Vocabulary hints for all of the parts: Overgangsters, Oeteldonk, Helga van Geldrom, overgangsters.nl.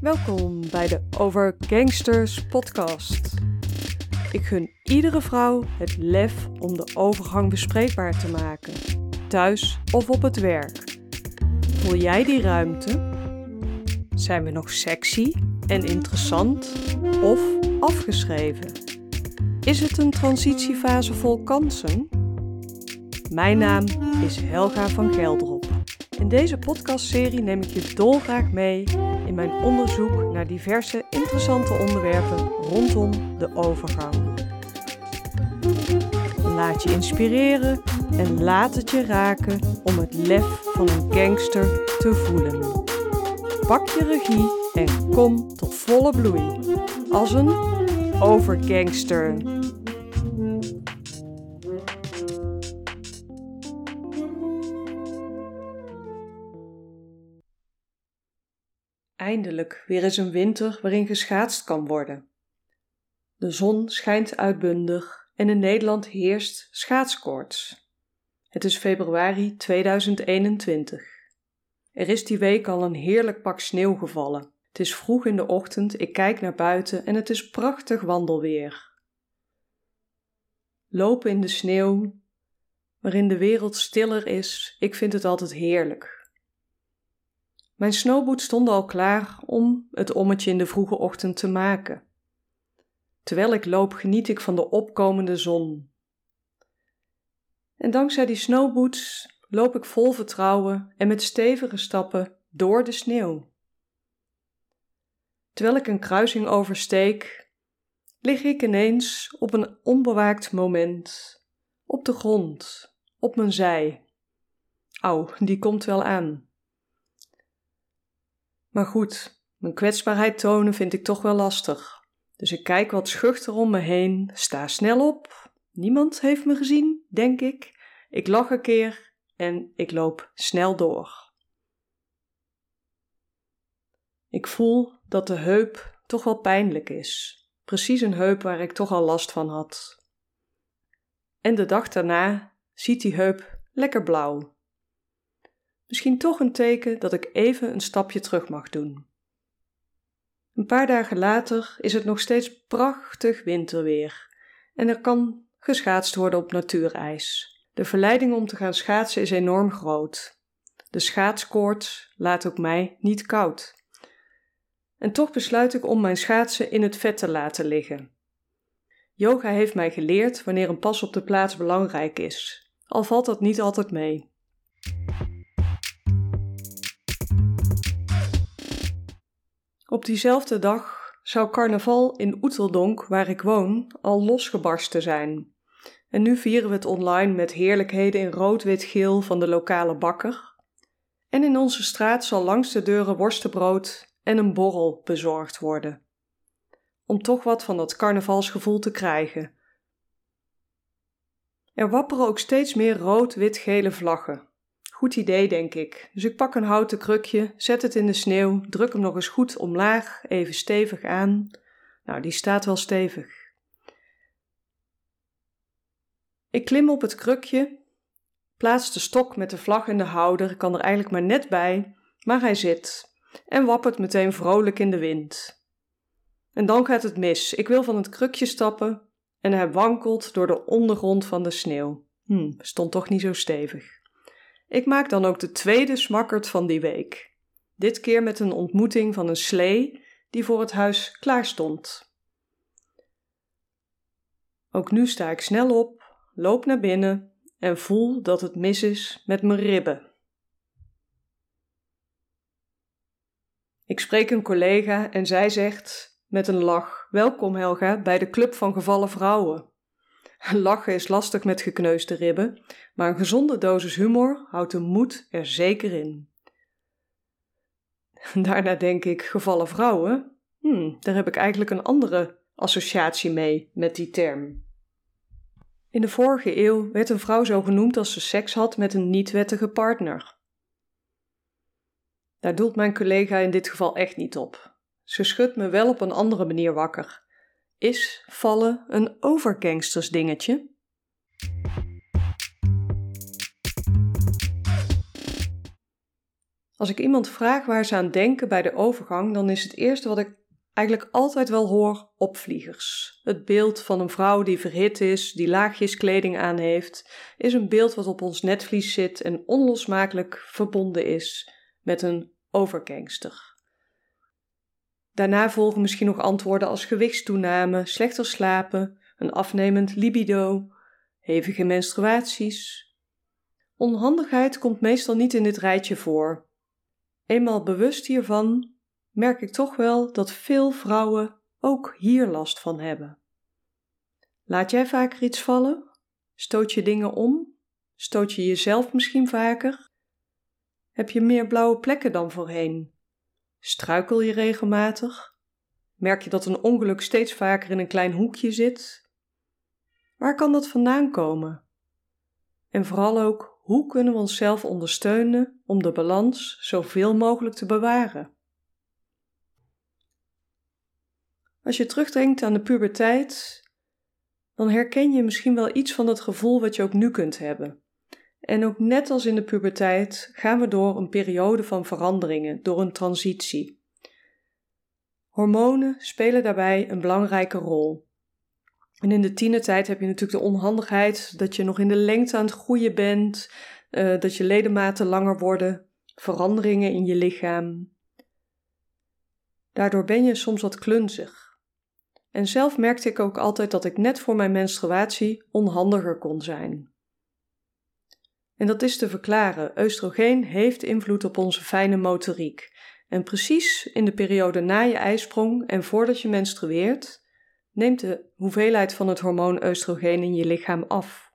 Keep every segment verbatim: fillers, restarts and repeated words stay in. Welkom bij de Overgangsters podcast. Ik gun iedere vrouw het lef om de overgang bespreekbaar te maken, thuis of op het werk. Voel jij die ruimte? Zijn we nog sexy en interessant of afgeschreven? Is het een transitiefase vol kansen? Mijn naam is Helga van Geldrom. In deze podcastserie neem ik je dolgraag mee in mijn onderzoek naar diverse interessante onderwerpen rondom de overgang. Laat je inspireren en laat het je raken om het lef van een gangster te voelen. Pak je regie en kom tot volle bloei als een overgangster. Eindelijk weer eens een winter waarin geschaatst kan worden. De zon schijnt uitbundig en in Nederland heerst schaatskoorts. Het is februari tweeduizend eenentwintig. Er is die week al een heerlijk pak sneeuw gevallen. Het is vroeg in de ochtend, ik kijk naar buiten en het is prachtig wandelweer. Lopen in de sneeuw, waarin de wereld stiller is, ik vind het altijd heerlijk. Mijn snowboots stonden al klaar om het ommetje in de vroege ochtend te maken. Terwijl ik loop geniet ik van de opkomende zon. En dankzij die snowboots loop ik vol vertrouwen en met stevige stappen door de sneeuw. Terwijl ik een kruising oversteek, lig ik ineens op een onbewaakt moment, op de grond, op mijn zij. Au, die komt wel aan. Maar goed, mijn kwetsbaarheid tonen vind ik toch wel lastig. Dus ik kijk wat schuchter om me heen, sta snel op. Niemand heeft me gezien, denk ik. Ik lach een keer en ik loop snel door. Ik voel dat de heup toch wel pijnlijk is. Precies een heup waar ik toch al last van had. En de dag daarna ziet die heup lekker blauw. Misschien toch een teken dat ik even een stapje terug mag doen. Een paar dagen later is het nog steeds prachtig winterweer en er kan geschaatst worden op natuurijs. De verleiding om te gaan schaatsen is enorm groot. De schaatskoorts laat ook mij niet koud. En toch besluit ik om mijn schaatsen in het vet te laten liggen. Yoga heeft mij geleerd wanneer een pas op de plaats belangrijk is, al valt dat niet altijd mee. Op diezelfde dag zou carnaval in Oeteldonk, waar ik woon, al losgebarsten zijn. En nu vieren we het online met heerlijkheden in rood-wit-geel van de lokale bakker. En in onze straat zal langs de deuren worstenbrood en een borrel bezorgd worden. Om toch wat van dat carnavalsgevoel te krijgen. Er wapperen ook steeds meer rood-wit-gele vlaggen. Goed idee, denk ik. Dus ik pak een houten krukje, zet het in de sneeuw, druk hem nog eens goed omlaag, even stevig aan. Nou, die staat wel stevig. Ik klim op het krukje, plaats de stok met de vlag in de houder. Ik kan er eigenlijk maar net bij, maar hij zit. En wappert meteen vrolijk in de wind. En dan gaat het mis. Ik wil van het krukje stappen en hij wankelt door de ondergrond van de sneeuw. Hm, stond toch niet zo stevig. Ik maak dan ook de tweede smakkerd van die week. Dit keer met een ontmoeting van een slee die voor het huis klaar stond. Ook nu sta ik snel op, loop naar binnen en voel dat het mis is met mijn ribben. Ik spreek een collega en zij zegt met een lach: "Welkom Helga bij de Club van Gevallen Vrouwen." Lachen is lastig met gekneusde ribben, maar een gezonde dosis humor houdt de moed er zeker in. Daarna denk ik, gevallen vrouwen? Hmm, daar heb ik eigenlijk een andere associatie mee met die term. In de vorige eeuw werd een vrouw zo genoemd als ze seks had met een niet-wettige partner. Daar doelt mijn collega in dit geval echt niet op. Ze schudt me wel op een andere manier wakker. Is vallen een overgangsters dingetje? Als ik iemand vraag waar ze aan denken bij de overgang, dan is het eerste wat ik eigenlijk altijd wel hoor opvliegers. Het beeld van een vrouw die verhit is, die laagjes kleding aan heeft, is een beeld wat op ons netvlies zit en onlosmakelijk verbonden is met een overgangster. Daarna volgen misschien nog antwoorden als gewichtstoename, slechter slapen, een afnemend libido, hevige menstruaties. Onhandigheid komt meestal niet in dit rijtje voor. Eenmaal bewust hiervan merk ik toch wel dat veel vrouwen ook hier last van hebben. Laat jij vaker iets vallen? Stoot je dingen om? Stoot je jezelf misschien vaker? Heb je meer blauwe plekken dan voorheen? Struikel je regelmatig? Merk je dat een ongeluk steeds vaker in een klein hoekje zit? Waar kan dat vandaan komen? En vooral ook, hoe kunnen we onszelf ondersteunen om de balans zoveel mogelijk te bewaren? Als je terugdenkt aan de puberteit, dan herken je misschien wel iets van dat gevoel wat je ook nu kunt hebben. En ook net als in de puberteit gaan we door een periode van veranderingen, door een transitie. Hormonen spelen daarbij een belangrijke rol. En in de tienertijd heb je natuurlijk de onhandigheid dat je nog in de lengte aan het groeien bent, uh, dat je ledematen langer worden, veranderingen in je lichaam. Daardoor ben je soms wat klunzig. En zelf merkte ik ook altijd dat ik net voor mijn menstruatie onhandiger kon zijn. En dat is te verklaren. Oestrogeen heeft invloed op onze fijne motoriek. En precies in de periode na je ijsprong en voordat je menstrueert, neemt de hoeveelheid van het hormoon oestrogeen in je lichaam af.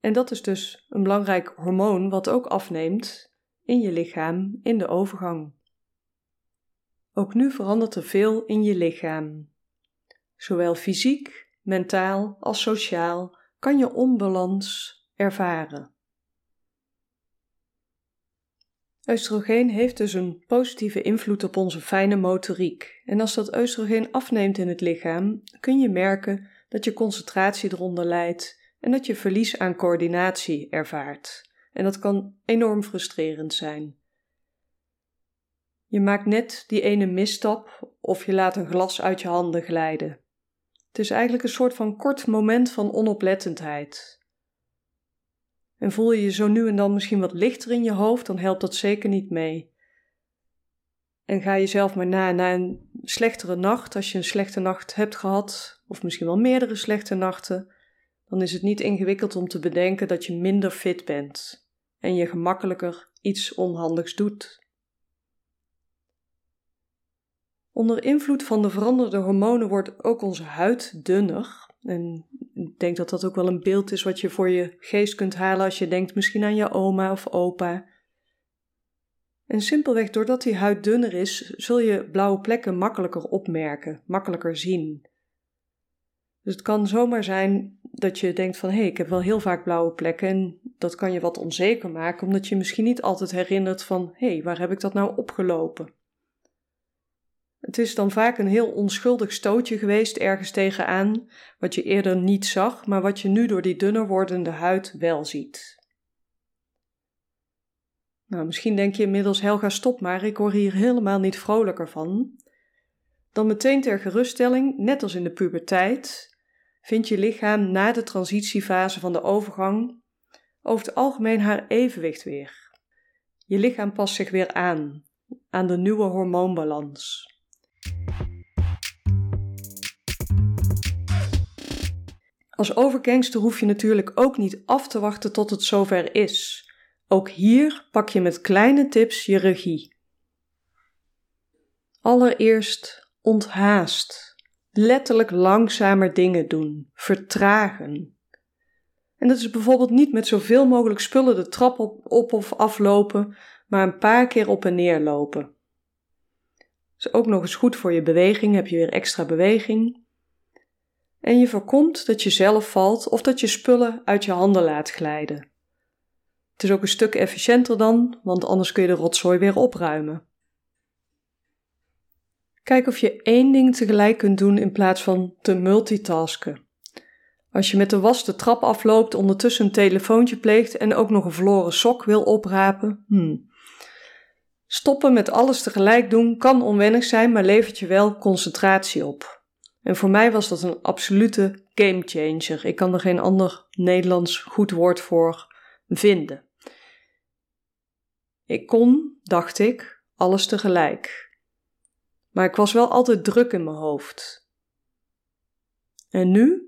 En dat is dus een belangrijk hormoon wat ook afneemt in je lichaam in de overgang. Ook nu verandert er veel in je lichaam. Zowel fysiek, mentaal als sociaal kan je onbalans ervaren. Oestrogeen heeft dus een positieve invloed op onze fijne motoriek. En als dat oestrogeen afneemt in het lichaam, kun je merken dat je concentratie eronder lijdt en dat je verlies aan coördinatie ervaart. En dat kan enorm frustrerend zijn. Je maakt net die ene misstap of je laat een glas uit je handen glijden. Het is eigenlijk een soort van kort moment van onoplettendheid. En voel je je zo nu en dan misschien wat lichter in je hoofd, dan helpt dat zeker niet mee. En ga jezelf maar na, na een slechtere nacht, als je een slechte nacht hebt gehad, of misschien wel meerdere slechte nachten, dan is het niet ingewikkeld om te bedenken dat je minder fit bent en je gemakkelijker iets onhandigs doet. Onder invloed van de veranderde hormonen wordt ook onze huid dunner. En ik denk dat dat ook wel een beeld is wat je voor je geest kunt halen als je denkt misschien aan je oma of opa. En simpelweg doordat die huid dunner is, zul je blauwe plekken makkelijker opmerken, makkelijker zien. Dus het kan zomaar zijn dat je denkt van hé, hey, ik heb wel heel vaak blauwe plekken en dat kan je wat onzeker maken omdat je misschien niet altijd herinnert van hé, hey, waar heb ik dat nou opgelopen? Het is dan vaak een heel onschuldig stootje geweest ergens tegenaan, wat je eerder niet zag, maar wat je nu door die dunner wordende huid wel ziet. Nou, misschien denk je inmiddels, Helga, stop maar, ik word hier helemaal niet vrolijker van. Dan meteen ter geruststelling, net als in de puberteit, vindt je lichaam na de transitiefase van de overgang over het algemeen haar evenwicht weer. Je lichaam past zich weer aan, aan de nieuwe hormoonbalans. Als overgangster hoef je natuurlijk ook niet af te wachten tot het zover is. Ook hier pak je met kleine tips je regie. Allereerst onthaast. Letterlijk langzamer dingen doen. Vertragen. En dat is bijvoorbeeld niet met zoveel mogelijk spullen de trap op, op of aflopen, maar een paar keer op en neer lopen. Dat is ook nog eens goed voor je beweging, heb je weer extra beweging. En je voorkomt dat je zelf valt of dat je spullen uit je handen laat glijden. Het is ook een stuk efficiënter dan, want anders kun je de rotzooi weer opruimen. Kijk of je één ding tegelijk kunt doen in plaats van te multitasken. Als je met de was de trap afloopt, ondertussen een telefoontje pleegt en ook nog een verloren sok wil oprapen, hmm. Stoppen met alles tegelijk doen kan onwennig zijn, maar levert je wel concentratie op. En voor mij was dat een absolute gamechanger. Ik kan er geen ander Nederlands goed woord voor vinden. Ik kon, dacht ik, alles tegelijk. Maar ik was wel altijd druk in mijn hoofd. En nu,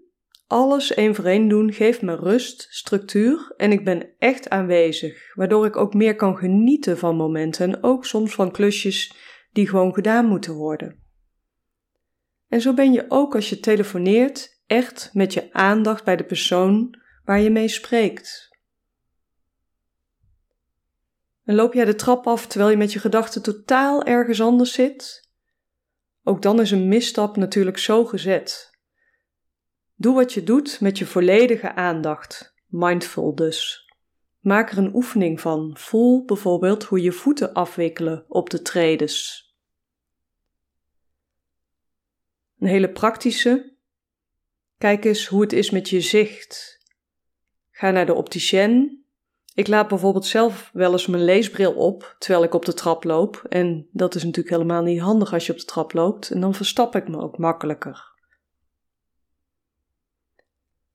alles één voor één doen geeft me rust, structuur en ik ben echt aanwezig, waardoor ik ook meer kan genieten van momenten en ook soms van klusjes die gewoon gedaan moeten worden. En zo ben je ook als je telefoneert echt met je aandacht bij de persoon waar je mee spreekt. En loop jij de trap af terwijl je met je gedachten totaal ergens anders zit? Ook dan is een misstap natuurlijk zo gezet. Doe wat je doet met je volledige aandacht, mindful dus. Maak er een oefening van, voel bijvoorbeeld hoe je voeten afwikkelen op de tredes. Een hele praktische, kijk eens hoe het is met je zicht. Ga naar de opticien. Ik laat bijvoorbeeld zelf wel eens mijn leesbril op, terwijl ik op de trap loop. En dat is natuurlijk helemaal niet handig als je op de trap loopt. En dan verstap ik me ook makkelijker.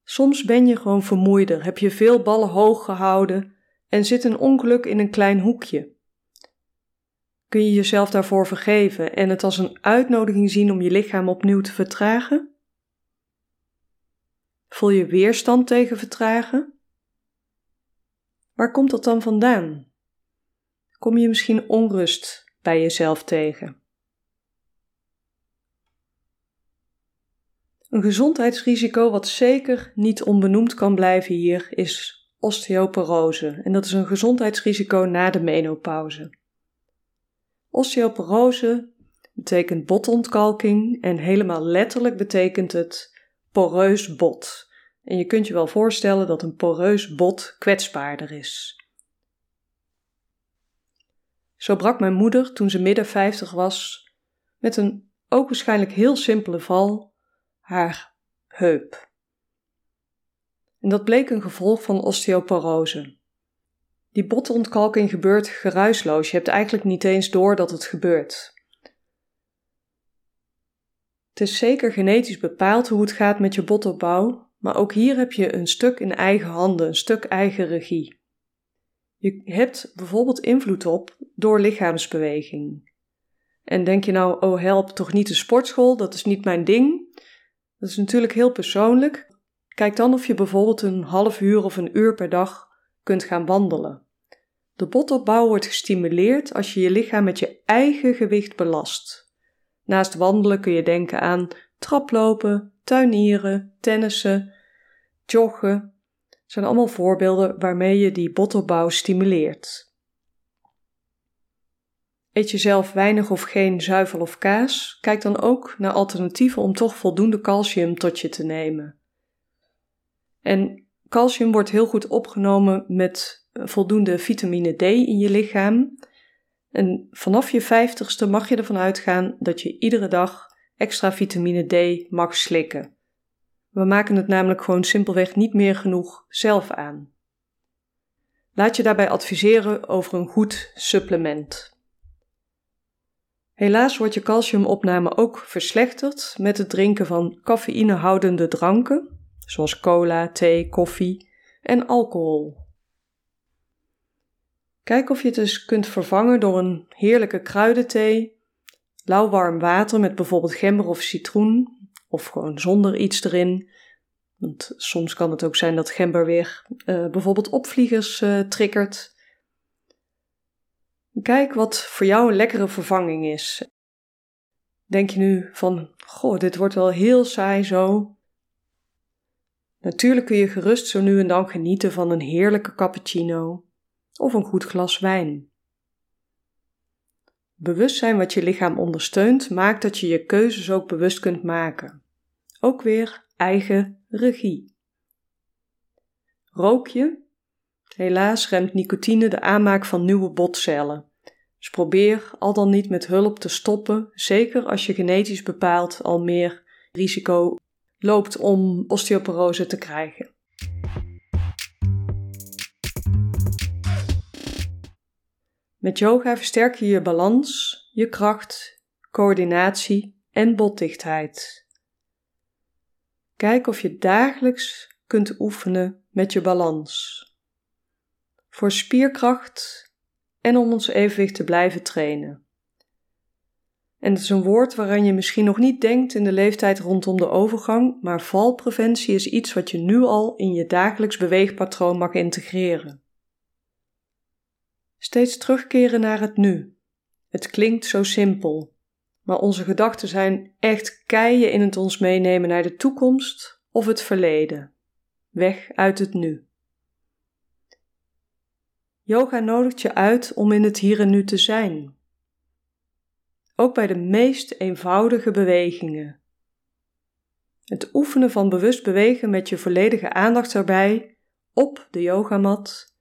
Soms ben je gewoon vermoeider, heb je veel ballen hoog gehouden en zit een ongeluk in een klein hoekje. Kun je jezelf daarvoor vergeven en het als een uitnodiging zien om je lichaam opnieuw te vertragen? Voel je weerstand tegen vertragen? Waar komt dat dan vandaan? Kom je misschien onrust bij jezelf tegen? Een gezondheidsrisico wat zeker niet onbenoemd kan blijven hier is osteoporose. En dat is een gezondheidsrisico na de menopauze. Osteoporose betekent botontkalking en helemaal letterlijk betekent het poreus bot. En je kunt je wel voorstellen dat een poreus bot kwetsbaarder is. Zo brak mijn moeder toen ze midden vijftig was met een ook waarschijnlijk heel simpele val haar heup. En dat bleek een gevolg van osteoporose. Die botontkalking gebeurt geruisloos. Je hebt eigenlijk niet eens door dat het gebeurt. Het is zeker genetisch bepaald hoe het gaat met je botopbouw, maar ook hier heb je een stuk in eigen handen, een stuk eigen regie. Je hebt bijvoorbeeld invloed op door lichaamsbeweging. En denk je nou, oh help, toch niet de sportschool, dat is niet mijn ding. Dat is natuurlijk heel persoonlijk. Kijk dan of je bijvoorbeeld een half uur of een uur per dag kunt gaan wandelen. De botopbouw wordt gestimuleerd als je je lichaam met je eigen gewicht belast. Naast wandelen kun je denken aan traplopen, tuinieren, tennissen, joggen. Dat zijn allemaal voorbeelden waarmee je die botopbouw stimuleert. Eet je zelf weinig of geen zuivel of kaas? Kijk dan ook naar alternatieven om toch voldoende calcium tot je te nemen. En calcium wordt heel goed opgenomen met voldoende vitamine D in je lichaam. En vanaf je vijftigste mag je ervan uitgaan dat je iedere dag extra vitamine D mag slikken. We maken het namelijk gewoon simpelweg niet meer genoeg zelf aan. Laat je daarbij adviseren over een goed supplement. Helaas wordt je calciumopname ook verslechterd met het drinken van cafeïnehoudende dranken, zoals cola, thee, koffie en alcohol. Kijk of je het eens kunt vervangen door een heerlijke kruidenthee, lauwwarm water met bijvoorbeeld gember of citroen, of gewoon zonder iets erin. Want soms kan het ook zijn dat gember weer uh, bijvoorbeeld opvliegers uh, triggert. Kijk wat voor jou een lekkere vervanging is. Denk je nu van, goh, dit wordt wel heel saai zo. Natuurlijk kun je gerust zo nu en dan genieten van een heerlijke cappuccino of een goed glas wijn. Bewustzijn wat je lichaam ondersteunt maakt dat je je keuzes ook bewust kunt maken. Ook weer eigen regie. Rook je? Helaas remt nicotine de aanmaak van nieuwe botcellen. Dus probeer al dan niet met hulp te stoppen, zeker als je genetisch bepaald al meer risico loopt om osteoporose te krijgen. Met yoga versterk je je balans, je kracht, coördinatie en botdichtheid. Kijk of je dagelijks kunt oefenen met je balans. Voor spierkracht en om ons evenwicht te blijven trainen. En het is een woord waaraan je misschien nog niet denkt in de leeftijd rondom de overgang, maar valpreventie is iets wat je nu al in je dagelijks beweegpatroon mag integreren. Steeds terugkeren naar het nu. Het klinkt zo simpel, maar onze gedachten zijn echt keien in het ons meenemen naar de toekomst of het verleden. Weg uit het nu. Yoga nodigt je uit om in het hier en nu te zijn. Ook bij de meest eenvoudige bewegingen. Het oefenen van bewust bewegen met je volledige aandacht erbij, op de yogamat,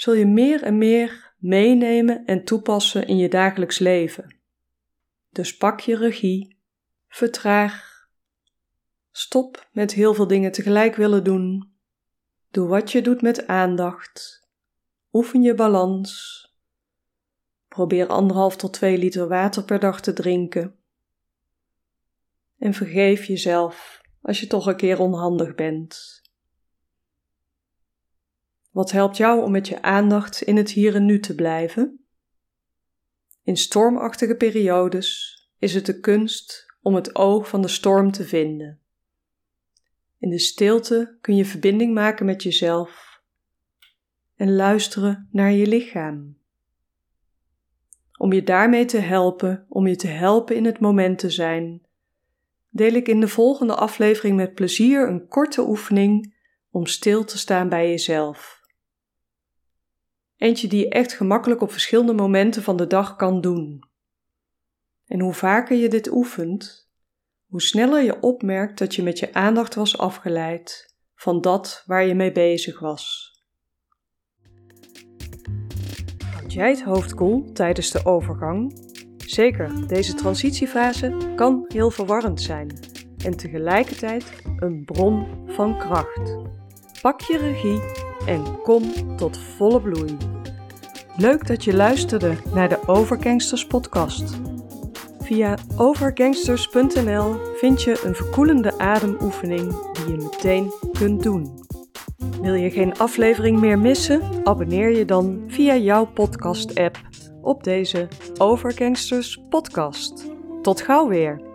zul je meer en meer meenemen en toepassen in je dagelijks leven. Dus pak je regie, vertraag, stop met heel veel dingen tegelijk willen doen, doe wat je doet met aandacht, oefen je balans, probeer anderhalf tot twee liter water per dag te drinken en vergeef jezelf als je toch een keer onhandig bent. Wat helpt jou om met je aandacht in het hier en nu te blijven? In stormachtige periodes is het de kunst om het oog van de storm te vinden. In de stilte kun je verbinding maken met jezelf en luisteren naar je lichaam. Om je daarmee te helpen, om je te helpen in het moment te zijn, deel ik in de volgende aflevering met plezier een korte oefening om stil te staan bij jezelf. Eentje die je echt gemakkelijk op verschillende momenten van de dag kan doen. En hoe vaker je dit oefent, hoe sneller je opmerkt dat je met je aandacht was afgeleid van dat waar je mee bezig was. Had jij het hoofd koel tijdens de overgang? Zeker, deze transitiefase kan heel verwarrend zijn en tegelijkertijd een bron van kracht. Pak je regie en kom tot volle bloei. Leuk dat je luisterde naar de Overgangsters podcast. Via overgangsters punt n l vind je een verkoelende ademoefening die je meteen kunt doen. Wil je geen aflevering meer missen? Abonneer je dan via jouw podcast app op deze Overgangsters podcast. Tot gauw weer!